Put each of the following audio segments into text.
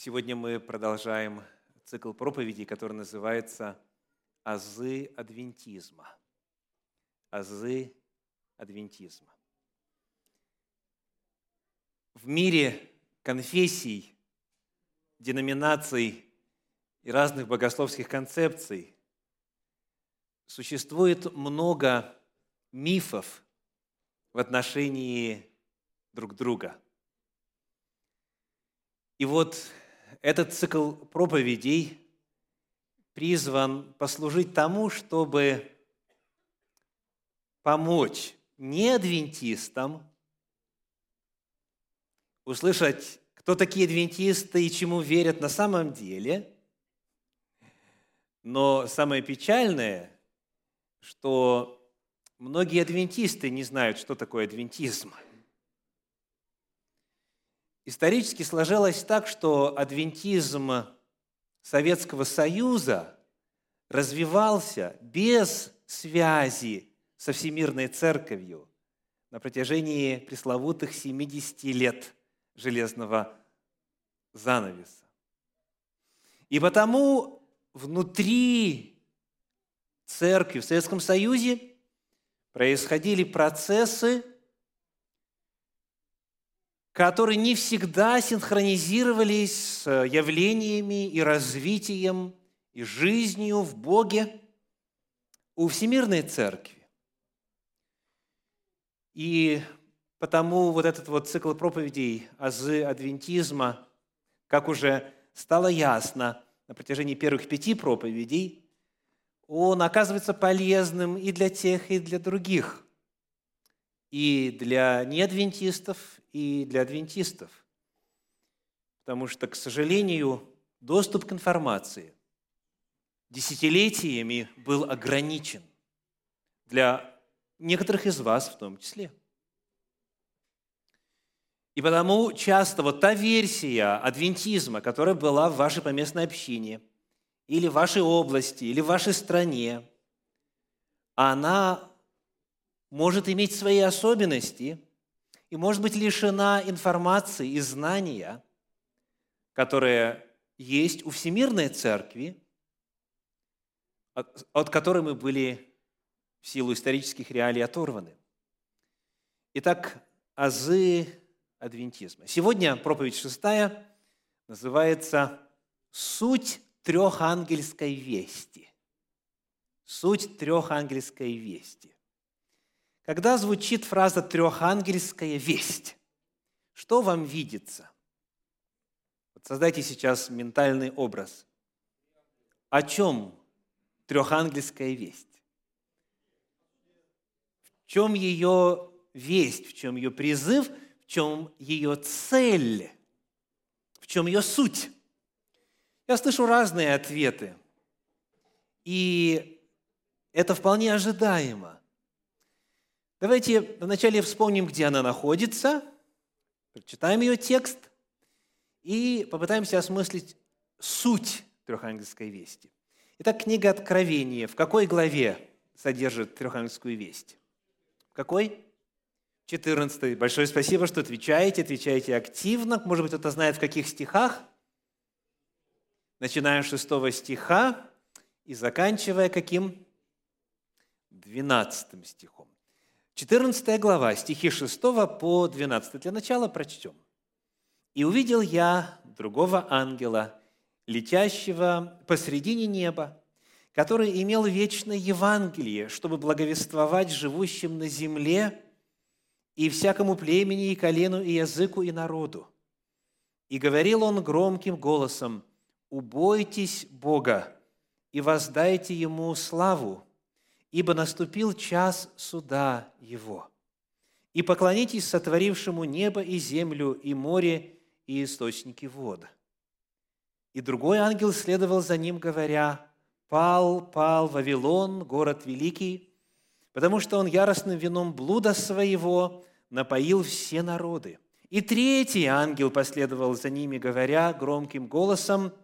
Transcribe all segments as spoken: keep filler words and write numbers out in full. Сегодня мы продолжаем цикл проповедей, который называется «Азы Адвентизма». Азы Адвентизма. В мире конфессий, деноминаций и разных богословских концепций существует много мифов в отношении друг друга. И вот этот цикл проповедей призван послужить тому, чтобы помочь неадвентистам услышать, кто такие адвентисты и чему верят на самом деле. Но самое печальное, что многие адвентисты не знают, что такое адвентизм. Исторически сложилось так, что адвентизм Советского Союза развивался без связи со Всемирной Церковью на протяжении пресловутых семидесяти лет железного занавеса. И потому внутри Церкви в Советском Союзе происходили процессы, которые не всегда синхронизировались с явлениями и развитием, и жизнью в Боге у Всемирной Церкви. И потому вот этот вот цикл проповедей «Азы адвентизма», как уже стало ясно на протяжении первых пяти проповедей, он оказывается полезным и для тех, и для других, и для неадвентистов, и для адвентистов. Потому что, к сожалению, доступ к информации десятилетиями был ограничен для некоторых из вас в том числе. И потому часто вот та версия адвентизма, которая была в вашей поместной общине, или в вашей области, или в вашей стране, она может иметь свои особенности и может быть лишена информации и знания, которые есть у Всемирной Церкви, от, от которой мы были в силу исторических реалий оторваны. Итак, азы адвентизма. Сегодня проповедь шестая называется «Суть Трехангельской вести». Суть Трехангельской вести. Когда звучит фраза «Трехангельская весть», что вам видится? Вот создайте сейчас ментальный образ. О чем Трехангельская весть? В чем ее весть, в чем ее призыв, в чем ее цель, в чем ее суть? Я слышу разные ответы, и это вполне ожидаемо. Давайте вначале вспомним, где она находится, прочитаем ее текст и попытаемся осмыслить суть Трехангельской вести. Итак, книга Откровения. В какой главе содержит Трехангельскую весть? В какой? четырнадцатой. Большое спасибо, что отвечаете, отвечаете активно. Может быть, кто-то знает, в каких стихах. Начиная с шестого стиха и заканчивая каким? двенадцатым стихом. четырнадцатая глава, стихи шестого по двенадцатый. Для начала прочтем. «И увидел я другого ангела, летящего посредине неба, который имел вечное Евангелие, чтобы благовествовать живущим на земле и всякому племени, и колену, и языку, и народу. И говорил он громким голосом: «Убойтесь Бога и воздайте Ему славу, ибо наступил час суда Его. И поклонитесь сотворившему небо и землю, и море, и источники вод». И другой ангел следовал за ним, говоря: «Пал, пал Вавилон, город великий, потому что он яростным вином блуда своего напоил все народы». И третий ангел последовал за ними, говоря громким голосом: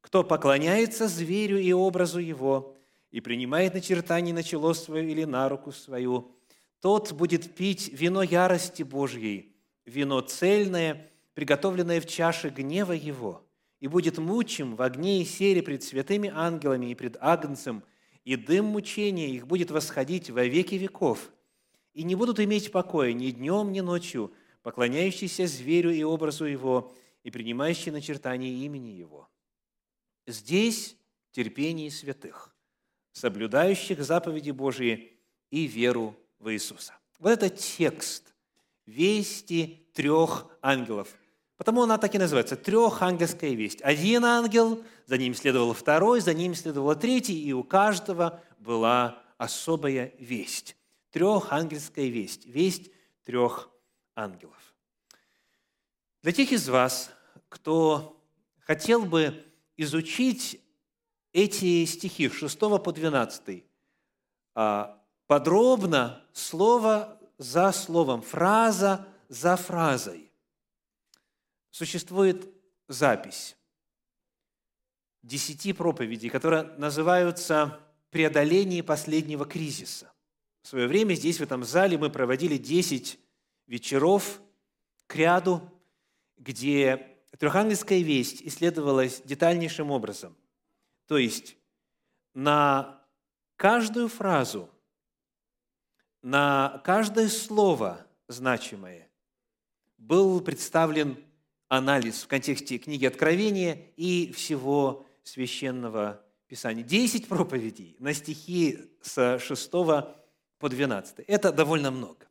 «Кто поклоняется зверю и образу его и принимает начертание на чело свое или на руку свою, тот будет пить вино ярости Божьей, вино цельное, приготовленное в чаше гнева его, и будет мучим в огне и сере пред святыми ангелами и пред Агнцем, и дым мучения их будет восходить во веки веков, и не будут иметь покоя ни днем, ни ночью, поклоняющиеся зверю и образу его, и принимающие начертание имени его». Здесь терпение святых, соблюдающих заповеди Божии и веру в Иисуса. Вот это текст вести трех ангелов. Потому она так и называется – «Трехангельская весть». Один ангел, за ним следовал второй, за ним следовал третий, и у каждого была особая весть. Трехангельская весть, весть трех ангелов. Для тех из вас, кто хотел бы изучить эти стихи с шестого по двенадцатый, подробно, слово за словом, фраза за фразой, существует запись десяти проповедей, которые называются «Преодоление последнего кризиса». В свое время здесь, в этом зале, мы проводили десять вечеров к ряду, где Трехангельская весть исследовалась детальнейшим образом. То есть на каждую фразу, на каждое слово значимое был представлен анализ в контексте книги Откровения и всего Священного Писания. Десять проповедей на стихи с шестого по двенадцатый. Это довольно много.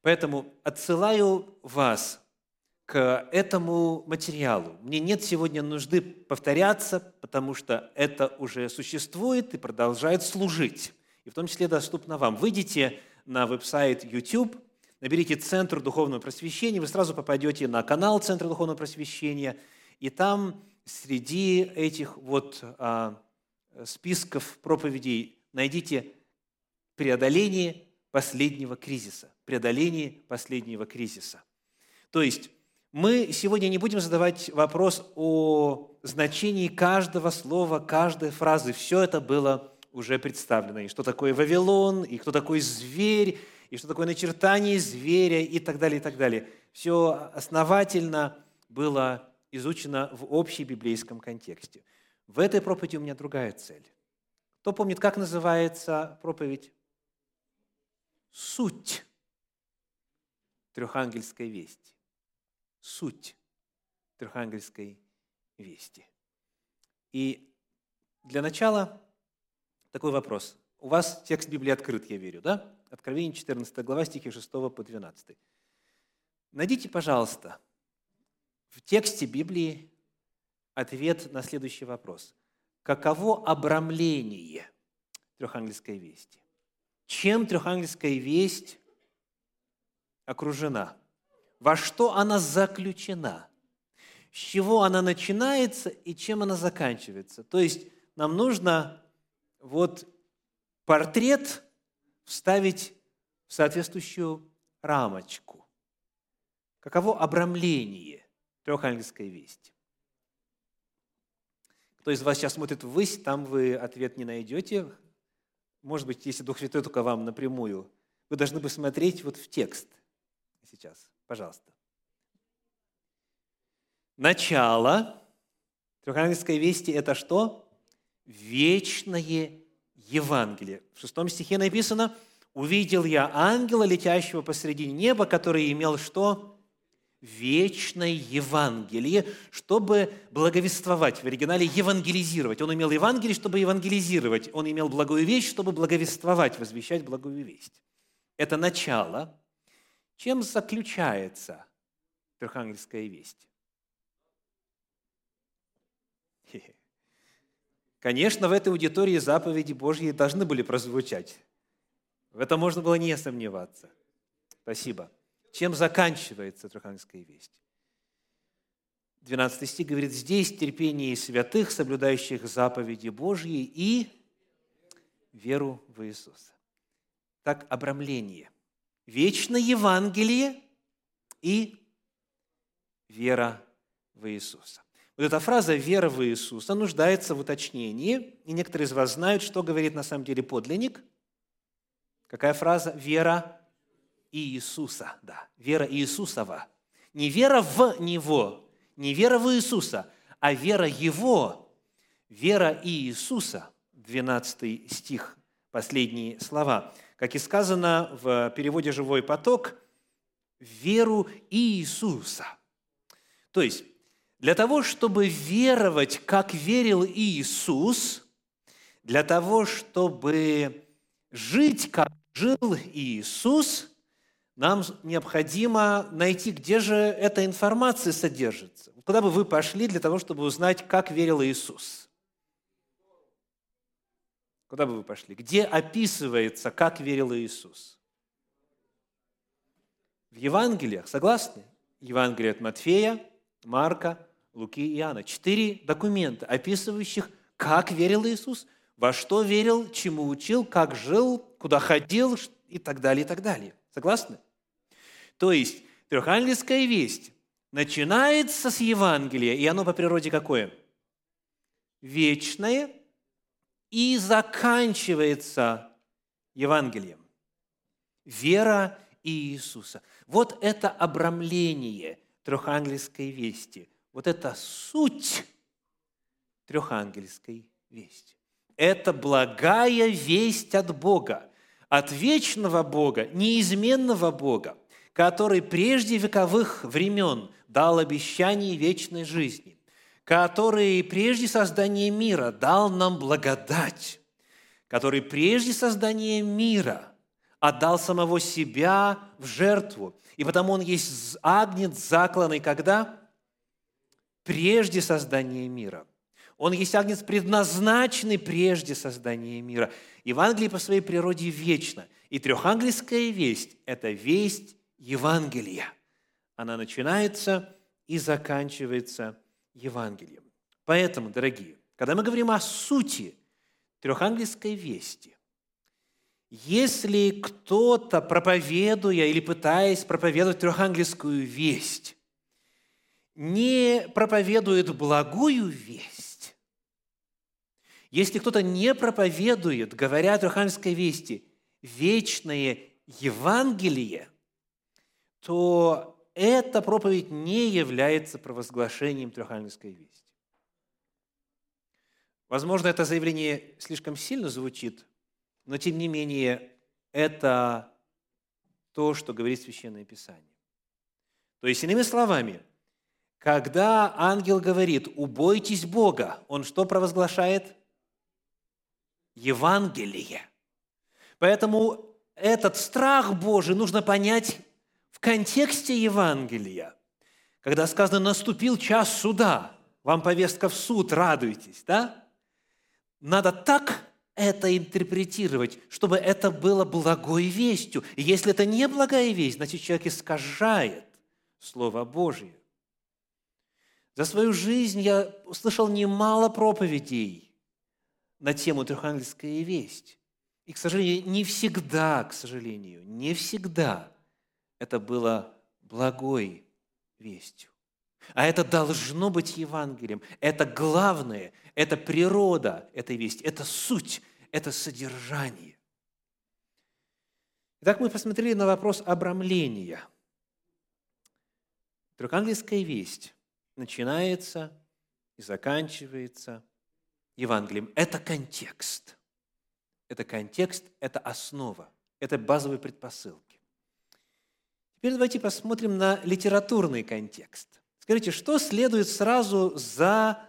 Поэтому отсылаю вас к этому материалу. Мне нет сегодня нужды повторяться, потому что это уже существует и продолжает служить, и в том числе доступно вам. Выйдите на веб-сайт YouTube, наберите «Центр духовного просвещения», вы сразу попадете на канал «Центра духовного просвещения», и там среди этих вот а, списков проповедей найдите «Преодоление последнего кризиса». «Преодоление последнего кризиса». То есть мы сегодня не будем задавать вопрос о значении каждого слова, каждой фразы. Все это было уже представлено. И что такое Вавилон, и кто такой зверь, и что такое начертание зверя, и так далее, и так далее. Все основательно было изучено в общебиблейском контексте. В этой проповеди у меня другая цель. Кто помнит, как называется проповедь? Суть Трехангельской вести. Суть Трехангельской вести. И для начала такой вопрос. У вас текст Библии открыт, я верю, да? Откровение четырнадцатая глава, стихи шестого по двенадцатый. Найдите, пожалуйста, в тексте Библии ответ на следующий вопрос. Каково обрамление Трехангельской вести? Чем Трехангельская весть окружена? Во что она заключена, с чего она начинается и чем она заканчивается. То есть нам нужно вот портрет вставить в соответствующую рамочку. Каково обрамление Трехангельской вести? Кто из вас сейчас смотрит ввысь, там вы ответ не найдете. Может быть, если Дух Святой только вам напрямую, вы должны бы смотреть вот в текст сейчас. Пожалуйста. Начало Трехангельской вести – это что? Вечное Евангелие. В шестом стихе написано: «Увидел я ангела, летящего посреди неба, который имел что? Вечное Евангелие, чтобы благовествовать». В оригинале «евангелизировать». Он имел Евангелие, чтобы евангелизировать. Он имел благую весть, чтобы благовествовать, возвещать благую весть. Это начало. Чем заключается Трехангельская весть? Конечно, в этой аудитории заповеди Божьи должны были прозвучать. В этом можно было не сомневаться. Спасибо. Чем заканчивается Трехангельская весть? двенадцатый стих говорит: «Здесь терпение святых, соблюдающих заповеди Божьи и веру в Иисуса». Так обрамление. Вечное Евангелие и вера в Иисуса. Вот эта фраза «вера в Иисуса» нуждается в уточнении, и некоторые из вас знают, что говорит на самом деле подлинник. Какая фраза? «Вера Иисуса». Да, «вера Иисусова». Не вера в Него, не вера в Иисуса, а вера Его, вера Иисуса, двенадцатый стих, последние слова. Как и сказано в переводе «Живой поток», веру Иисуса. То есть, для того, чтобы веровать, как верил Иисус, для того, чтобы жить, как жил Иисус, нам необходимо найти, где же эта информация содержится. Куда бы вы пошли для того, чтобы узнать, как верил Иисус? Куда бы вы пошли? Где описывается, как верил Иисус? В Евангелиях, согласны? Евангелие от Матфея, Марка, Луки и Иоанна. Четыре документа, описывающих, как верил Иисус, во что верил, чему учил, как жил, куда ходил и так далее, и так далее. Согласны? То есть, Трехангельская весть начинается с Евангелия, и оно по природе какое? Вечное, и заканчивается Евангелием. Вера Иисуса. Вот это обрамление Трехангельской вести. Вот это суть Трехангельской вести. Это благая весть от Бога, от вечного Бога, неизменного Бога, который прежде вековых времен дал обещание вечной жизни, который прежде создания мира дал нам благодать, который прежде создания мира отдал самого себя в жертву. И потому он есть агнец, закланный когда? Прежде создания мира. Он есть агнец, предназначенный прежде создания мира. Евангелие по своей природе вечно. И Трехангельская весть – это весть Евангелия. Она начинается и заканчивается Евангелием. Поэтому, дорогие, когда мы говорим о сути Трехангельской вести, если кто-то, проповедуя или пытаясь проповедовать Трехангельскую весть, не проповедует благую весть, если кто-то не проповедует, говоря о Трехангельской вести, вечное Евангелие, то эта проповедь не является провозглашением Трехангельской вести. Возможно, это заявление слишком сильно звучит, но, тем не менее, это то, что говорит Священное Писание. То есть, иными словами, когда ангел говорит «убойтесь Бога», он что провозглашает? Евангелие. Поэтому этот страх Божий нужно понять в контексте Евангелия. Когда сказано «наступил час суда», вам повестка в суд, радуйтесь, да? Надо так это интерпретировать, чтобы это было благой вестью. И если это не благая весть, значит, человек искажает Слово Божие. За свою жизнь я услышал немало проповедей на тему Трехангельская весть. И, к сожалению, не всегда, к сожалению, не всегда это было благой вестью. А это должно быть Евангелием. Это главное, это природа этой вести, это суть, это содержание. Итак, мы посмотрели на вопрос обрамления. Трехангельская весть начинается и заканчивается Евангелием. Это контекст. Это контекст, это основа, это базовые предпосылки. Теперь давайте посмотрим на литературный контекст. Скажите, что следует сразу за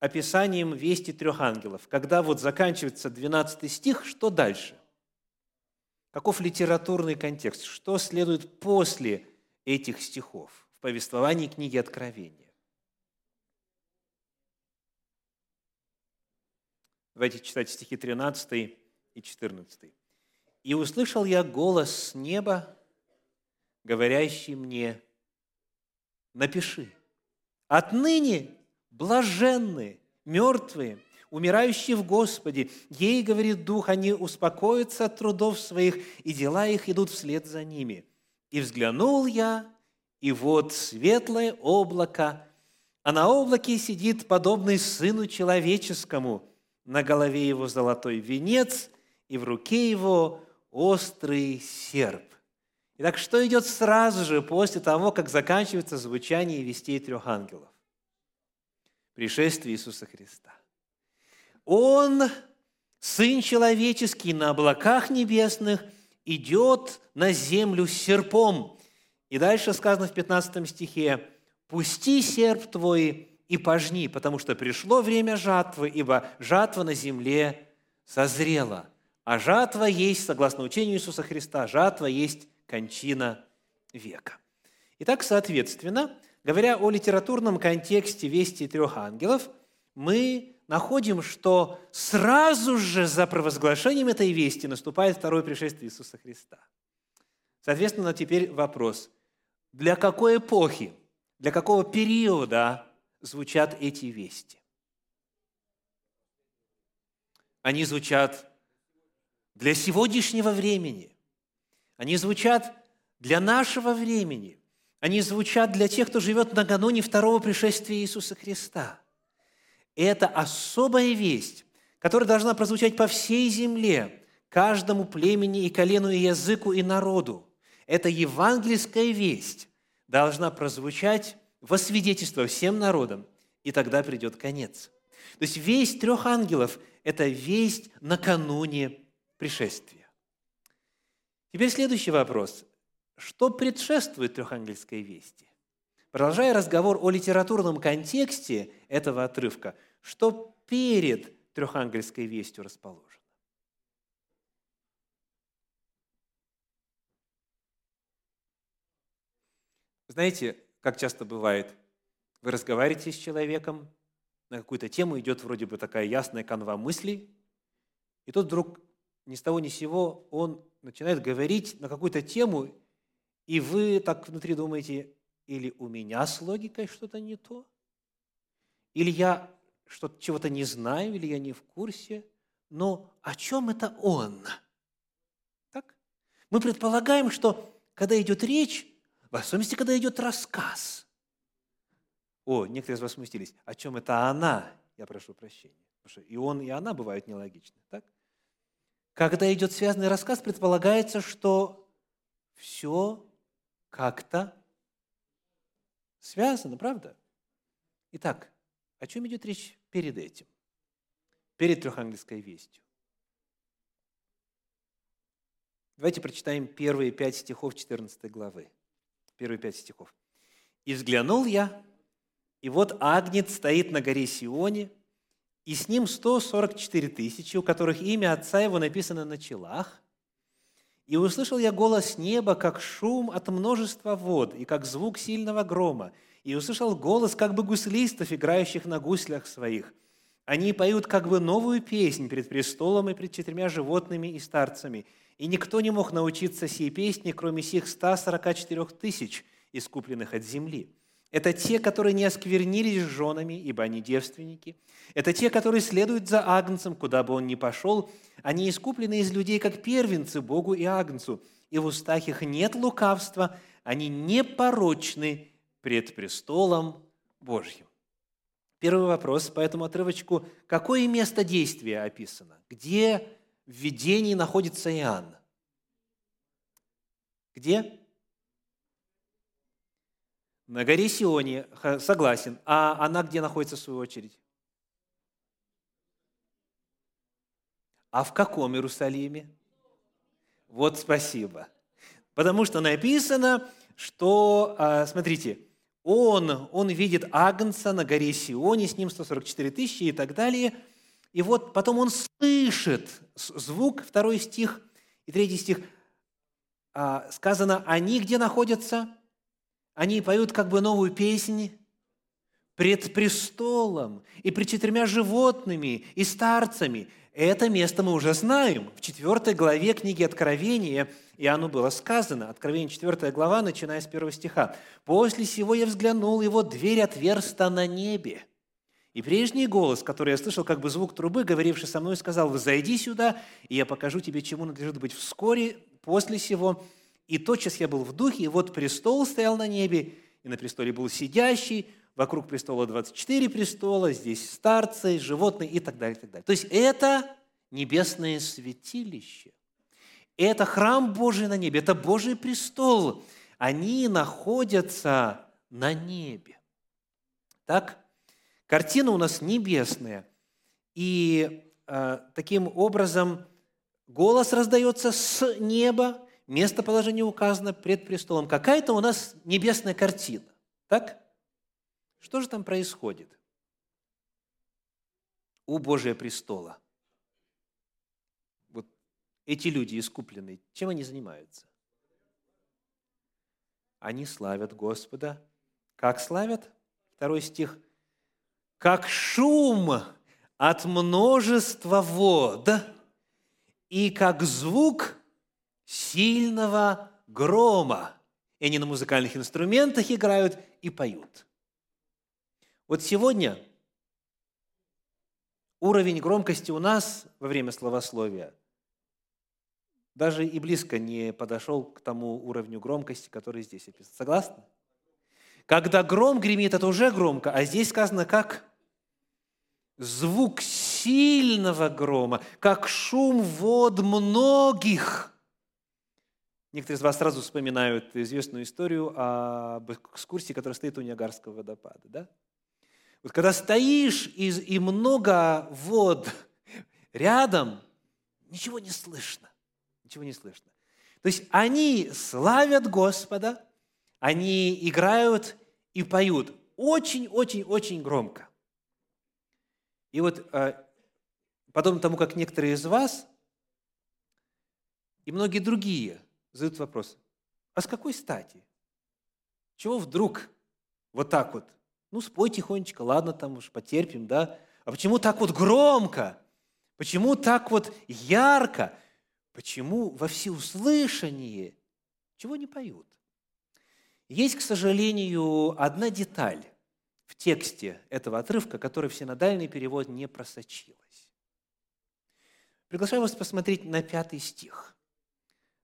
описанием вести трех ангелов? Когда вот заканчивается двенадцатый стих, что дальше? Каков литературный контекст? Что следует после этих стихов в повествовании книги Откровения? Давайте читать стихи тринадцатый и четырнадцатый. «И услышал я голос с неба, говорящий мне, напиши, отныне блаженны мертвые, умирающие в Господе. Ей, говорит Дух, они успокоятся от трудов своих, и дела их идут вслед за ними. И взглянул я, и вот светлое облако, а на облаке сидит подобный Сыну Человеческому, на голове его золотой венец, и в руке его острый серп». Итак, что идет сразу же после того, как заканчивается звучание вестей трех ангелов? пришествии Иисуса Христа. Он, Сын Человеческий, на облаках небесных, идет на землю с серпом. И дальше сказано в пятнадцатом стихе: «Пусти серп твой и пожни, потому что пришло время жатвы, ибо жатва на земле созрела». А жатва есть, согласно учению Иисуса Христа, жатва есть кончина века. Итак, соответственно, говоря о литературном контексте «Вести трех ангелов», мы находим, что сразу же за провозглашением этой вести наступает второе пришествие Иисуса Христа. Соответственно, теперь вопрос: для какой эпохи, для какого периода звучат эти вести? Они звучат для сегодняшнего времени. Они звучат для нашего времени. Они звучат для тех, кто живет накануне второго пришествия Иисуса Христа. Это особая весть, которая должна прозвучать по всей земле, каждому племени и колену, и языку, и народу. Эта евангельская весть должна прозвучать во свидетельство всем народам, и тогда придет конец. То есть весть трех ангелов – это весть накануне пришествия. Теперь следующий вопрос. Что предшествует трехангельской вести? Продолжая разговор о литературном контексте этого отрывка, что перед трехангельской вестью расположено? Знаете, как часто бывает, вы разговариваете с человеком, на какую-то тему идет вроде бы такая ясная канва мыслей, и тут вдруг ни с того ни с сего он начинает говорить на какую-то тему, и вы так внутри думаете: или у меня с логикой что-то не то, или я что-то, чего-то не знаю, или я не в курсе, но о чем это он? Так? Мы предполагаем, что когда идет речь, в особенности, когда идет рассказ. О, некоторые из вас смутились. О чем это она? Я прошу прощения. Потому что и он, и она бывают нелогичны. Так? Когда идет связанный рассказ, предполагается, что все как-то связано, правда? Итак, о чем идет речь перед этим? Перед трехангельской вестью. Давайте прочитаем первые пять стихов четырнадцатой главы. Первые пять стихов. «И взглянул я, и вот Агнец стоит на горе Сионе, и с ним сто сорок четыре тысячи, у которых имя Отца его написано на челах. И услышал я голос неба, как шум от множества вод, и как звук сильного грома. И услышал голос, как бы гуслистов, играющих на гуслях своих. Они поют как бы новую песнь пред престолом и пред четырьмя животными и старцами. И никто не мог научиться сей песне, кроме сих ста сорока четырёх тысяч, искупленных от земли. Это те, которые не осквернились с женами, ибо они девственники. Это те, которые следуют за Агнцем, куда бы он ни пошел. Они искуплены из людей, как первенцы Богу и Агнцу. И в устах их нет лукавства. Они непорочны пред престолом Божьим». Первый вопрос по этому отрывочку. Какое место действия описано? Где в видении находится Иоанн? Где? На горе Сионе, согласен. А она где находится в свою очередь? А в каком Иерусалиме? Вот спасибо. Потому что написано, что, смотрите, он, он видит Агнца на горе Сионе, с ним сто сорок четыре тысячи и так далее. И вот потом он слышит звук, второй стих и третий стих. Сказано, они где находятся? Они поют как бы новую песнь пред престолом и пред четырьмя животными и старцами. Это место мы уже знаем. В четвёртой главе книги Откровения Иоанну было сказано, Откровение четвёртая глава, начиная с первого стиха. «После сего я взглянул, и вот дверь отверста на небе. И прежний голос, который я слышал, как бы звук трубы, говоривший со мной, сказал: «Взойди сюда, и я покажу тебе, чему надлежит быть вскоре после сего». И тотчас я был в духе, и вот престол стоял на небе, и на престоле был сидящий, вокруг престола двадцать четыре престола, здесь старцы, животные и так далее, и так далее. То есть это небесное святилище, это храм Божий на небе, это Божий престол. Они находятся на небе. Так, Картина у нас небесная. И э, таким образом голос раздается с неба, местоположение указано пред престолом. Какая-то у нас небесная картина. Так? Что же там происходит у Божия престола? Вот эти люди искупленные, чем они занимаются? Они славят Господа. Как славят? Второй стих. «Как шум от множества вод и как звук сильного грома». И они на музыкальных инструментах играют и поют. Вот сегодня уровень громкости у нас во время словословия даже и близко не подошел к тому уровню громкости, который здесь описан. Согласны? Когда гром гремит, это уже громко, а здесь сказано как звук сильного грома, как шум вод многих. Некоторые из вас сразу вспоминают известную историю об экскурсии, которая стоит у Ниагарского водопада. Да? Вот когда стоишь и, и много вод рядом, ничего не слышно. Ничего не слышно. То есть они славят Господа, они играют и поют очень-очень-очень громко. И вот подобно тому, как некоторые из вас и многие другие задают вопрос, а с какой стати? Чего вдруг вот так вот? Ну, спой тихонечко, ладно, там уж потерпим, да? А почему так вот громко? Почему так вот ярко? Почему во всеуслышание? Чего не поют? Есть, к сожалению, одна деталь в тексте этого отрывка, который в синодальный перевод не просочилась. Приглашаю вас посмотреть на пятый стих.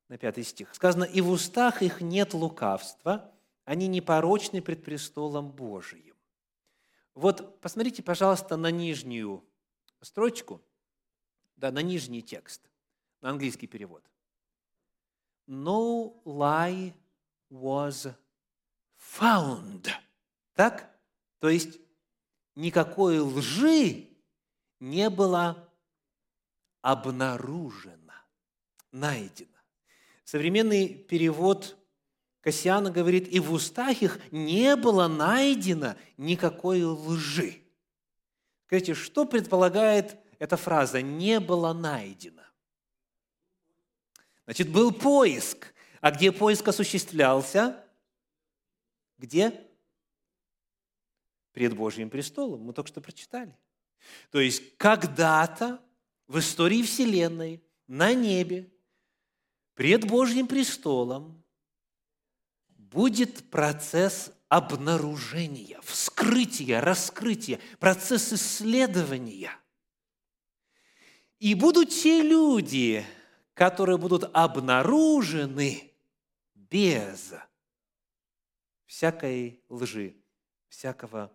На пятый стих. Сказано, «И в устах их нет лукавства, они непорочны пред престолом Божиим». Вот посмотрите, пожалуйста, на нижнюю строчку, да, на нижний текст, на английский перевод. «No lie was found». Так? То есть никакой лжи не было обнаружено, найдено. Современный перевод Кассиана говорит, «И в устах их не было найдено никакой лжи». Скажите, что предполагает эта фраза «не было найдено»? Значит, был поиск. А где поиск осуществлялся? Где? Пред Божьим престолом. Мы только что прочитали. То есть, когда-то в истории Вселенной, на небе, пред Божьим престолом будет процесс обнаружения, вскрытия, раскрытия, процесс исследования. И будут те люди, которые будут обнаружены без всякой лжи, всякого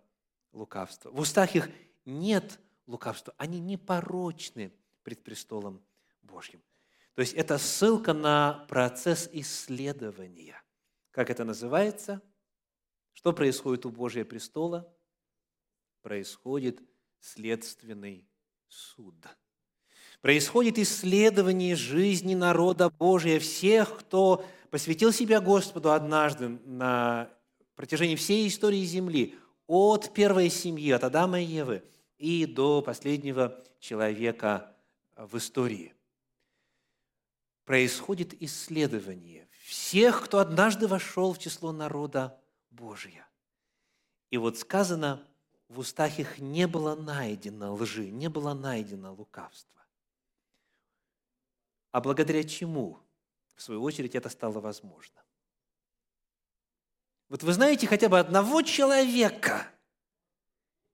лукавства. В устах их нет лукавства, они непорочны пред престолом Божьим. То есть это ссылка на процесс исследования. Как это называется? Что происходит у Божьего престола? Происходит следственный суд. Происходит исследование жизни народа Божия, всех, кто посвятил себя Господу однажды на протяжении всей истории земли, от первой семьи, от Адама и Евы, и до последнего человека в истории. Происходит исследование всех, кто однажды вошел в число народа Божия. И вот сказано, в устах их не было найдено лжи, не было найдено лукавства. А благодаря чему, в свою очередь, это стало возможно? Вот вы знаете хотя бы одного человека,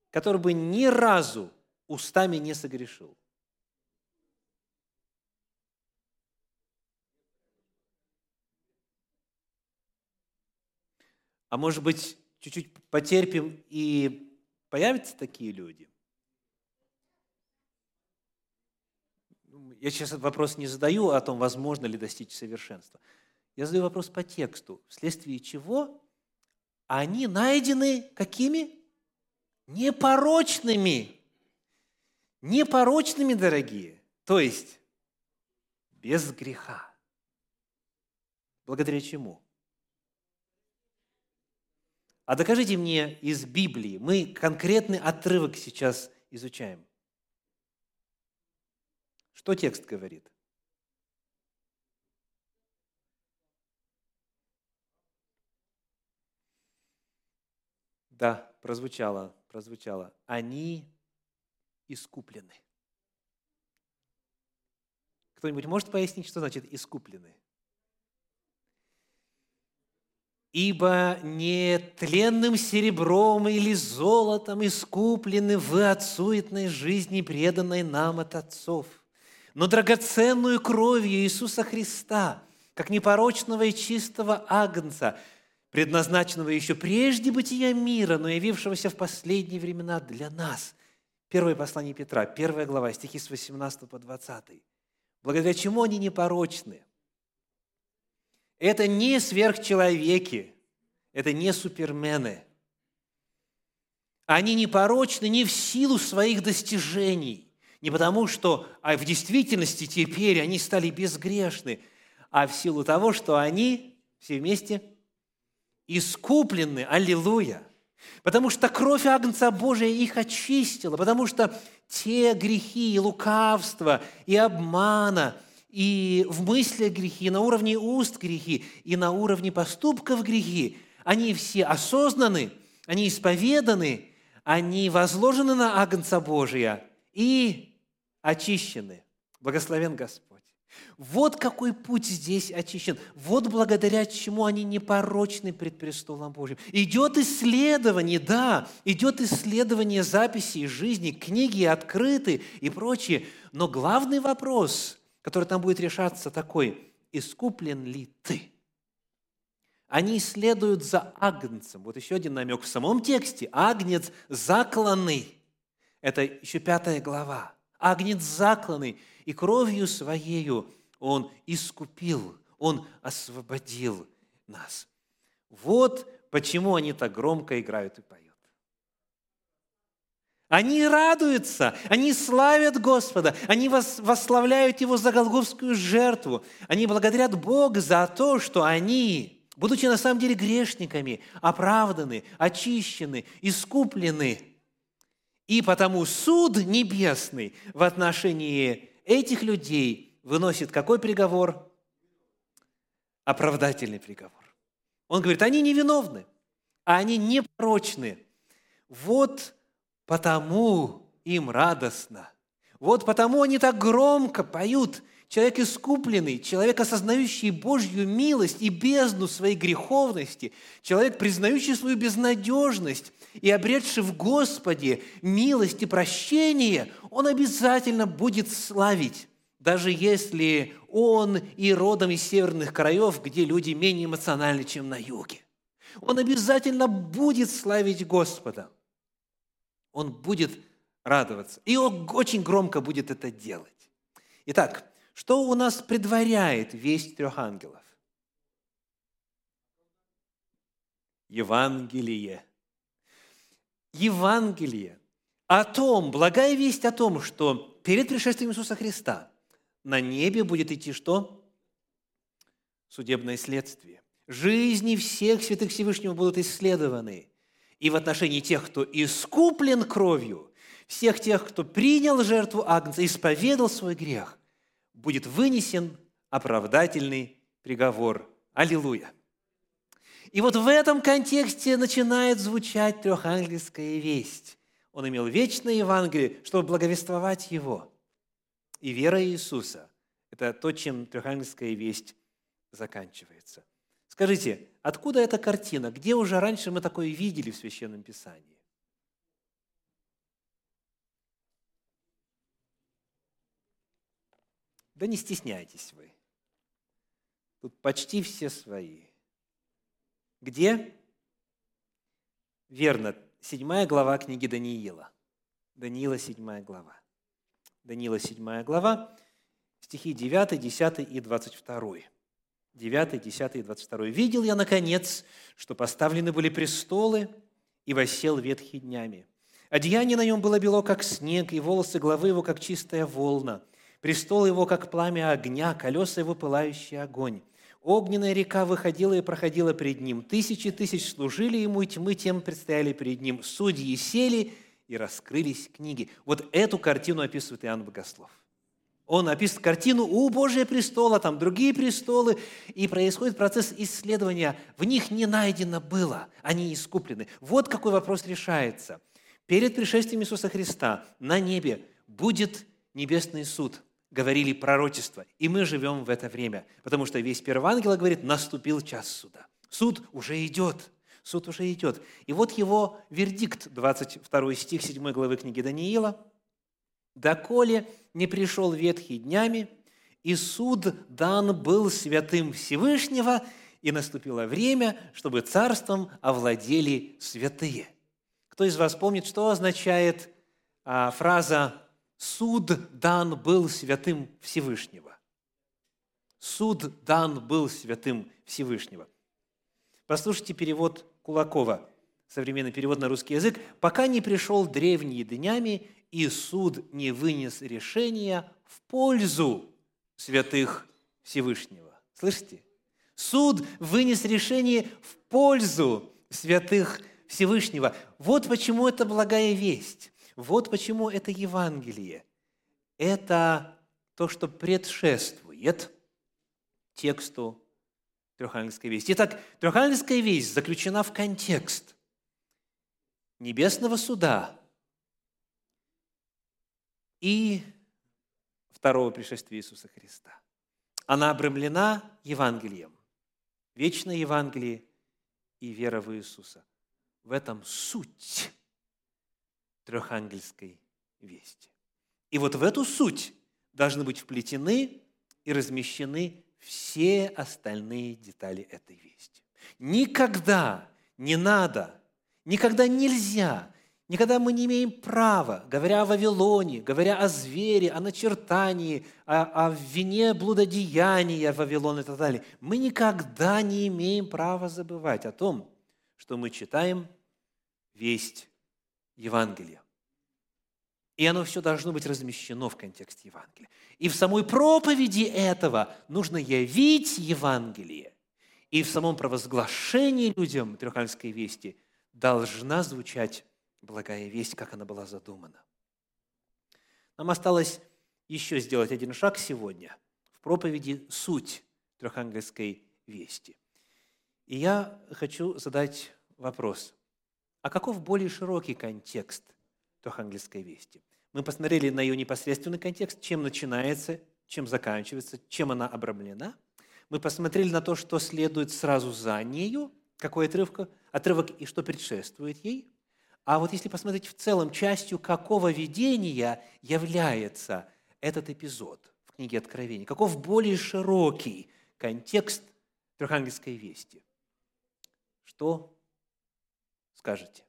который бы ни разу устами не согрешил? А может быть, чуть-чуть потерпим, и появятся такие люди? Я сейчас вопрос не задаю о том, возможно ли достичь совершенства. Я задаю вопрос по тексту, вследствие чего они найдены какими? непорочными. Непорочными, дорогие, то есть без греха. Благодаря чему? А докажите мне из Библии, мы конкретный отрывок сейчас изучаем. Что текст говорит? Да, прозвучало, прозвучало. Они искуплены. Кто-нибудь может пояснить, что значит искуплены? Ибо не тленным серебром или золотом искуплены вы от суетной жизни, преданной нам от отцов, но драгоценную кровью Иисуса Христа, как непорочного и чистого агнца, предназначенного еще прежде бытия мира, но явившегося в последние времена для нас. Первое послание Петра, первая глава, стихи с восемнадцатого по двадцатый. Благодаря чему они непорочны? Это не сверхчеловеки, это не супермены. Они непорочны не в силу своих достижений, не потому что а в действительности теперь они стали безгрешны, а в силу того, что они все вместе искуплены. Аллилуйя! Потому что кровь Агнца Божия их очистила, потому что те грехи и лукавства, и обмана, и в мыслях грехи, и на уровне уст грехи, и на уровне поступков грехи, они все осознаны, они исповеданы, они возложены на Агнца Божия и очищены. Благословен Господь. Вот какой путь здесь очищен. Вот благодаря чему они непорочны пред престолом Божьим. Идет исследование, да, идет исследование записей жизни, книги открыты и прочее. Но главный вопрос, который там будет решаться, такой: искуплен ли ты? Они следуют за Агнцем. Вот еще один намек в самом тексте. Агнец закланный. Это еще пятая глава. Агнец закланный, и кровью Своею Он искупил, Он освободил нас. Вот почему они так громко играют и поют. Они радуются, они славят Господа, они восславляют Его за Голгофскую жертву, они благодарят Бога за то, что они, будучи на самом деле грешниками, оправданы, очищены, искуплены. И потому суд небесный в отношении этих людей выносит какой приговор? Оправдательный приговор. Он говорит, они невиновны, а они непорочны. Вот потому им радостно. Вот потому они так громко поют. Человек искупленный, человек, осознающий Божью милость и бездну своей греховности, человек, признающий свою безнадежность и обретший в Господе милость и прощение, он обязательно будет славить, даже если он и родом из северных краев, где люди менее эмоциональны, чем на юге. Он обязательно будет славить Господа. Он будет радоваться. И он очень громко будет это делать. Итак, что у нас предваряет весть трех ангелов? Евангелие. Евангелие о том, благая весть о том, что перед пришествием Иисуса Христа на небе будет идти что? Судебное следствие. Жизни всех святых Всевышнего будут исследованы. И в отношении тех, кто искуплен кровью, всех тех, кто принял жертву Агнца, исповедал свой грех, будет вынесен оправдательный приговор. Аллилуйя! И вот в этом контексте начинает звучать трехангельская весть. Он имел вечное Евангелие, чтобы благовествовать его. И вера Иисуса – это то, чем трехангельская весть заканчивается. Скажите, откуда эта картина? Где уже раньше мы такое видели в Священном Писании? Да не стесняйтесь вы. Тут почти все свои. Где? Верно, седьмая глава книги Даниила. Даниила, седьмая глава. Даниила, седьмая глава, стихи девятый, десятый и двадцать второй. девятый, десятый и двадцать второй. «Видел я, наконец, что поставлены были престолы, и восел ветхий днями. Одеяние на нем было бело, как снег, и волосы главы его, как чистая волна. Престол его, как пламя огня, колеса его, пылающий огонь. Огненная река выходила и проходила перед ним. Тысячи тысяч служили ему, и тьмы тем предстояли перед ним. Судьи сели, и раскрылись книги». Вот эту картину описывает Иоанн Богослов. Он описывает картину у Божия престола, там другие престолы, и происходит процесс исследования. В них не найдено было, они искуплены. Вот какой вопрос решается. Перед пришествием Иисуса Христа на небе будет небесный суд, говорили пророчества, и мы живем в это время, потому что весь первый ангел говорит, наступил час суда. Суд уже идет, суд уже идет. И вот его вердикт, двадцать второй стих седьмой главы книги Даниила. «Доколе не пришел ветхий днями, и суд дан был святым Всевышнего, и наступило время, чтобы царством овладели святые». Кто из вас помнит, что означает а, фраза «суд дан был святым Всевышнего»? «Суд дан был святым Всевышнего». Послушайте перевод Кулакова, современный перевод на русский язык. «Пока не пришел древние днями, и суд не вынес решения в пользу святых Всевышнего». Слышите? Суд вынес решение в пользу святых Всевышнего. Вот почему это благая весть. Вот почему это Евангелие. Это то, что предшествует тексту Трехангельской вести. Итак, Трехангельская весть заключена в контекст небесного суда и второго пришествия Иисуса Христа. Она обрамлена Евангелием, вечное Евангелие и вера в Иисуса. В этом суть Трехангельской вести. И вот в эту суть должны быть вплетены и размещены все остальные детали этой вести. Никогда не надо, никогда нельзя, никогда мы не имеем права, говоря о Вавилоне, говоря о звере, о начертании, о, о вине блудодеяния Вавилона и так далее, мы никогда не имеем права забывать о том, что мы читаем весть Евангелия. И оно все должно быть размещено в контексте Евангелия. И в самой проповеди этого нужно явить Евангелие. И в самом провозглашении людям Трехангельской вести должна звучать благая весть, как она была задумана. Нам осталось еще сделать один шаг сегодня в проповеди «Суть Трехангельской вести». И я хочу задать вопрос. А каков более широкий контекст Трехангельской вести? Мы посмотрели на ее непосредственный контекст, чем начинается, чем заканчивается, чем она обрамлена. Мы посмотрели на то, что следует сразу за нею, какой отрывок, отрывок и что предшествует ей. А вот если посмотреть в целом, частью какого видения является этот эпизод в книге Откровения? Каков более широкий контекст Трехангельской вести? Что скажете?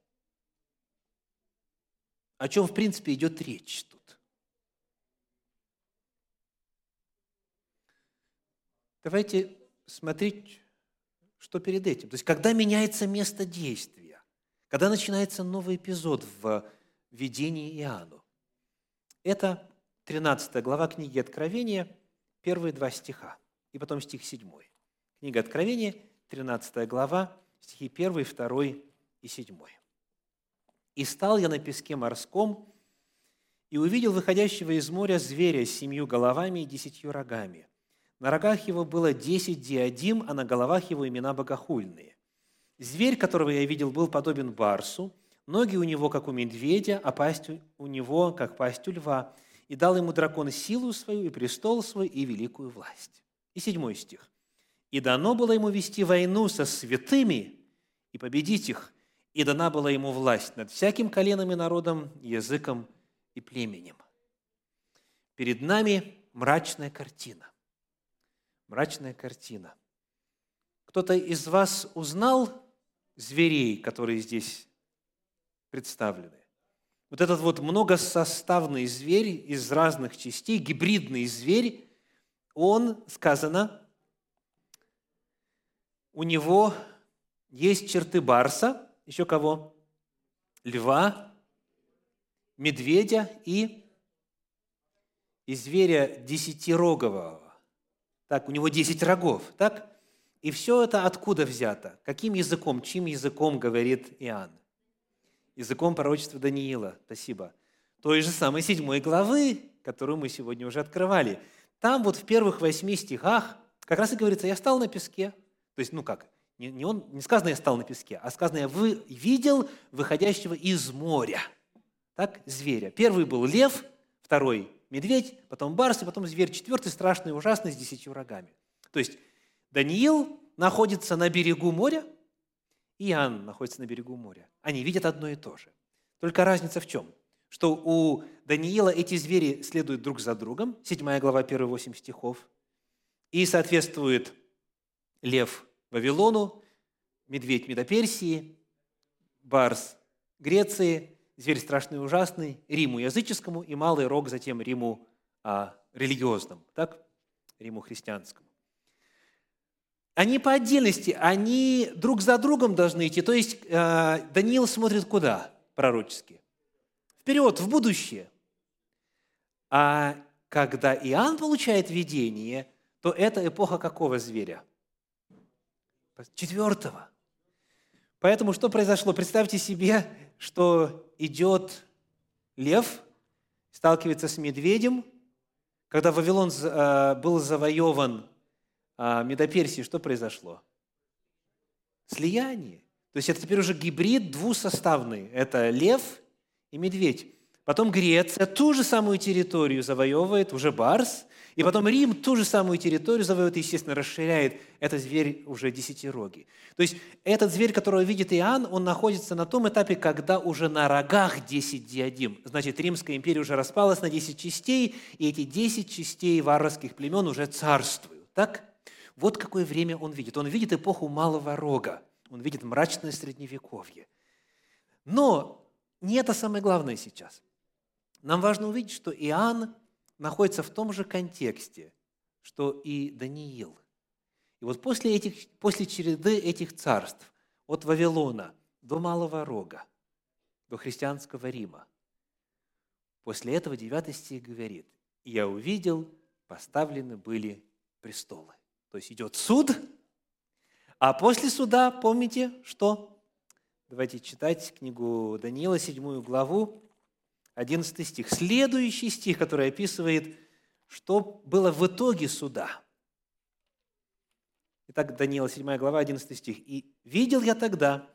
О чем, в принципе, идет речь тут? Давайте смотреть, что перед этим. То есть, когда меняется место действия? Когда начинается новый эпизод в видении Иоанну? Это тринадцатая глава книги Откровения, первые два стиха, и потом стих седьмой. Книга Откровения, тринадцатая глава, стихи первый, второй и седьмой. «И стал я на песке морском, и увидел выходящего из моря зверя с семью головами и десятью рогами. На рогах его было десять диадим, а на головах его имена богохульные. Зверь, которого я видел, был подобен барсу, ноги у него, как у медведя, а пасть у него, как пасть у льва, и дал ему дракон силу свою, и престол свой, и великую власть». И седьмой стих. «И дано было ему вести войну со святыми и победить их, и дана была ему власть над всяким коленом и народом, языком и племенем». Перед нами мрачная картина. Мрачная картина. Кто-то из вас узнал зверей, которые здесь представлены? Вот этот вот многосоставный зверь из разных частей, гибридный зверь, он, сказано, у него есть черты барса, еще кого? Льва медведя и, и зверя десятирогового. Так, у него десять рогов, так? И все это откуда взято? Каким языком, чьим языком говорит Иоанн? Языком пророчества Даниила, спасибо. Той же самой седьмой главы, которую мы сегодня уже открывали. Там вот в первых восьми стихах как раз и говорится: «Я стал на песке». То есть, ну как, не, не, он, не сказано «я стал на песке», а сказано «я вы, видел выходящего из моря». Так, зверя. Первый был лев, второй – медведь, потом барс, и потом зверь четвертый, страшный, ужасный, с десятью рогами. То есть Даниил находится на берегу моря, и Иоанн находится на берегу моря. Они видят одно и то же. Только разница в чем? Что у Даниила эти звери следуют друг за другом, седьмая глава, первые восемь стихов, и соответствует лев Вавилону, медведь Мидо-Персии, барс Греции, зверь страшный и ужасный Риму языческому, и Малый Рог затем Риму а, религиозному, так? Риму христианскому. Они по отдельности, они друг за другом должны идти. То есть а, Даниил смотрит куда пророчески? Вперед, в будущее. А когда Иоанн получает видение, то это эпоха какого зверя? Четвертого. Поэтому что произошло? Представьте себе, что идет лев, сталкивается с медведем. Когда Вавилон был завоеван Мидо-Персией, что произошло? Слияние. То есть это теперь уже гибрид двусоставный. Это лев и медведь. Потом Греция ту же самую территорию завоевывает, уже барс. И потом Рим ту же самую территорию завоевывает и, естественно, расширяет. Это зверь уже десятирогий. То есть этот зверь, которого видит Иоанн, он находится на том этапе, когда уже на рогах десять диадим. Значит, Римская империя уже распалась на десять частей, и эти десять частей варварских племен уже царствуют. Так? Вот какое время он видит. Он видит эпоху Малого Рога. Он видит мрачное Средневековье. Но не это самое главное сейчас. Нам важно увидеть, что Иоанн находится в том же контексте, что и Даниил. И вот после, этих, после череды этих царств, от Вавилона до Малого Рога, до христианского Рима, после этого девятый стих говорит: «И я увидел, поставлены были престолы». То есть идет суд, а после суда, помните, что? Давайте читать книгу Даниила, седьмую главу, одиннадцатый стих. Следующий стих, который описывает, что было в итоге суда. Итак, Даниила, седьмая глава, одиннадцатый стих. «И видел я тогда,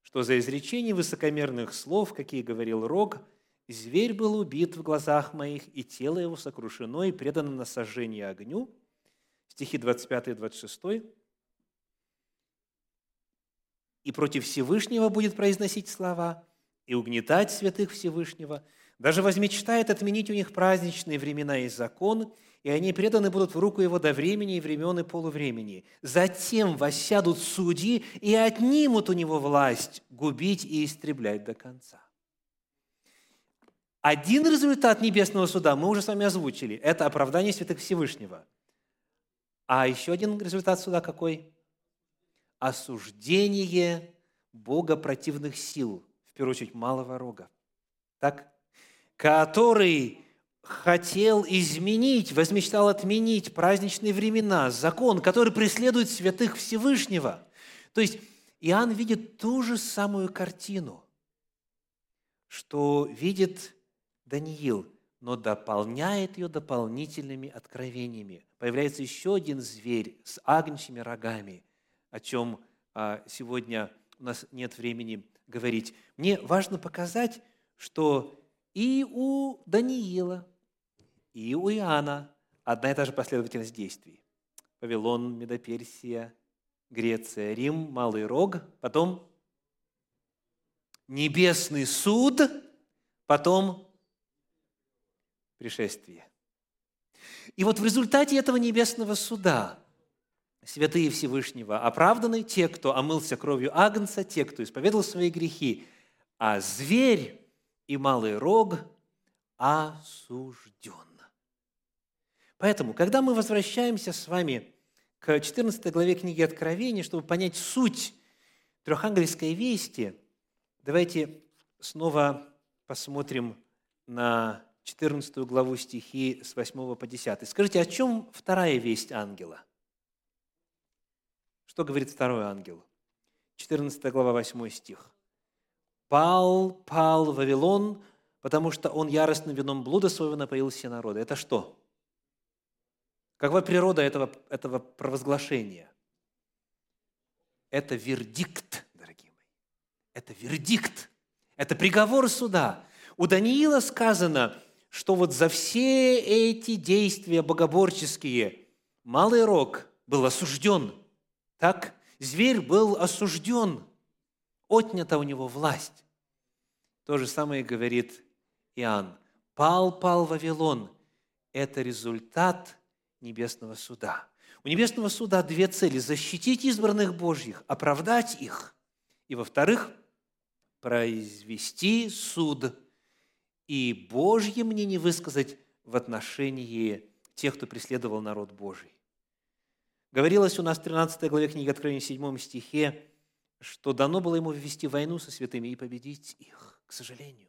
что за изречение высокомерных слов, какие говорил Рог, зверь был убит в глазах моих, и тело его сокрушено и предано на сожжение огню». Стихи двадцать пятый и двадцать шестой. «И против Всевышнего будет произносить слова, и угнетать святых Всевышнего. Даже возмечтает отменить у них праздничные времена и закон, и они преданы будут в руку его до времени и времен и полувремени. Затем воссядут судьи и отнимут у него власть губить и истреблять до конца». Один результат небесного суда мы уже с вами озвучили. Это оправдание святых Всевышнего. А еще один результат суда какой? Осуждение богопротивных сил. В первую очередь, Малого Рога, так? Который хотел изменить, возмечтал отменить праздничные времена, закон, который преследует святых Всевышнего. То есть Иоанн видит ту же самую картину, что видит Даниил, но дополняет ее дополнительными откровениями. Появляется еще один зверь с агнчими рогами, о чем сегодня у нас нет времени говорить. Мне важно показать, что и у Даниила, и у Иоанна одна и та же последовательность действий. Вавилон, Мидо-Персия, Греция, Рим, Малый Рог, потом Небесный суд, потом пришествие. И вот в результате этого Небесного суда святые Всевышнего оправданы, те, кто омылся кровью Агнца, те, кто исповедал свои грехи, а зверь и Малый Рог осужден. Поэтому, когда мы возвращаемся с вами к четырнадцатой главе книги Откровения, чтобы понять суть Трехангельской вести, давайте снова посмотрим на четырнадцатую главу стихи с восьмого по десятый. Скажите, о чем вторая весть ангела? Что говорит второй ангел? четырнадцатая глава, восьмой стих. «Пал, пал Вавилон, потому что он яростным вином блуда своего напоил все народы». Это что? Какова природа этого, этого провозглашения? Это вердикт, дорогие мои. Это вердикт. Это приговор суда. У Даниила сказано, что вот за все эти действия богоборческие Малый Рог был осужден. Так? Зверь был осужден. Отнята у него власть. То же самое говорит Иоанн. Пал, пал Вавилон. Это результат Небесного суда. У Небесного суда две цели. Защитить избранных Божьих, оправдать их. И, во-вторых, произвести суд и Божье мнение высказать в отношении тех, кто преследовал народ Божий. Говорилось у нас в тринадцатой главе книги Откровения, седьмом стихе, что дано было ему ввести войну со святыми и победить их, к сожалению.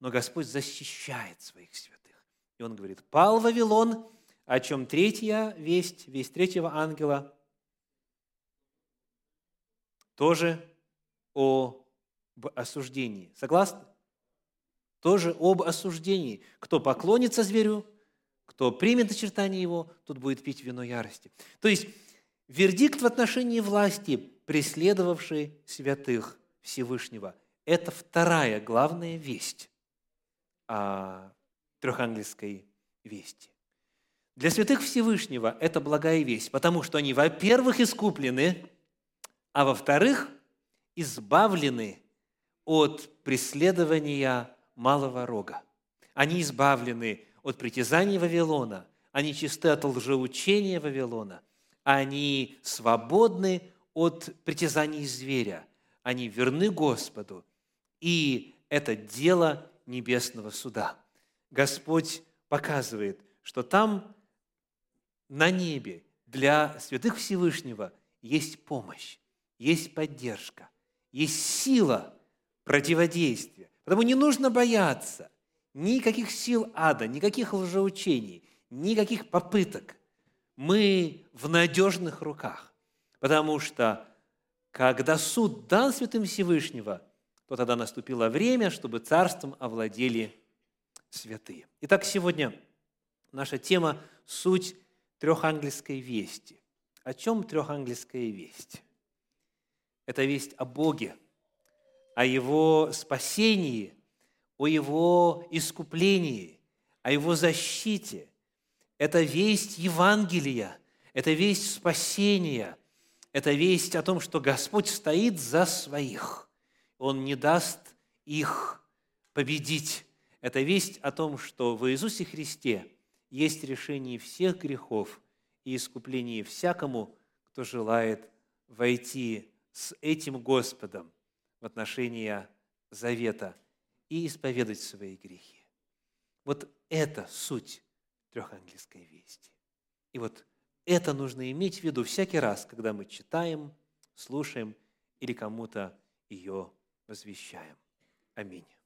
Но Господь защищает своих святых. И он говорит, пал Вавилон, о чем третья весть, весть третьего ангела, тоже о осуждении. Согласны? Тоже об осуждении. Кто поклонится зверю, кто примет очертания его, тот будет пить вино ярости. То есть вердикт в отношении власти, преследовавшей святых Всевышнего. Это вторая главная весть о трехангельской вести. Для святых Всевышнего это благая весть, потому что они, во-первых, искуплены, а во-вторых, избавлены от преследования Малого Рога. Они избавлены от притязаний Вавилона, они чисты от лжеучения Вавилона, они свободны от притязаний зверя, они верны Господу, и это дело небесного суда. Господь показывает, что там, на небе, для святых Всевышнего есть помощь, есть поддержка, есть сила противодействия. Потому не нужно бояться никаких сил ада, никаких лжеучений, никаких попыток. Мы в надежных руках, потому что когда суд дан святым Всевышнего, то тогда наступило время, чтобы царством овладели святые. Итак, сегодня наша тема – суть трехангельской вести. О чем трехангельская весть? Это весть о Боге, о Его спасении, о Его искуплении, о Его защите. Это весть Евангелия, это весть спасения, это весть о том, что Господь стоит за своих. Он не даст их победить. Это весть о том, что в Иисусе Христе есть решение всех грехов и искупление всякому, кто желает войти с этим Господом в отношения завета и исповедать свои грехи. Вот это суть трехангельской вести. И вот это нужно иметь в виду всякий раз, когда мы читаем, слушаем или кому-то ее возвещаем. Аминь.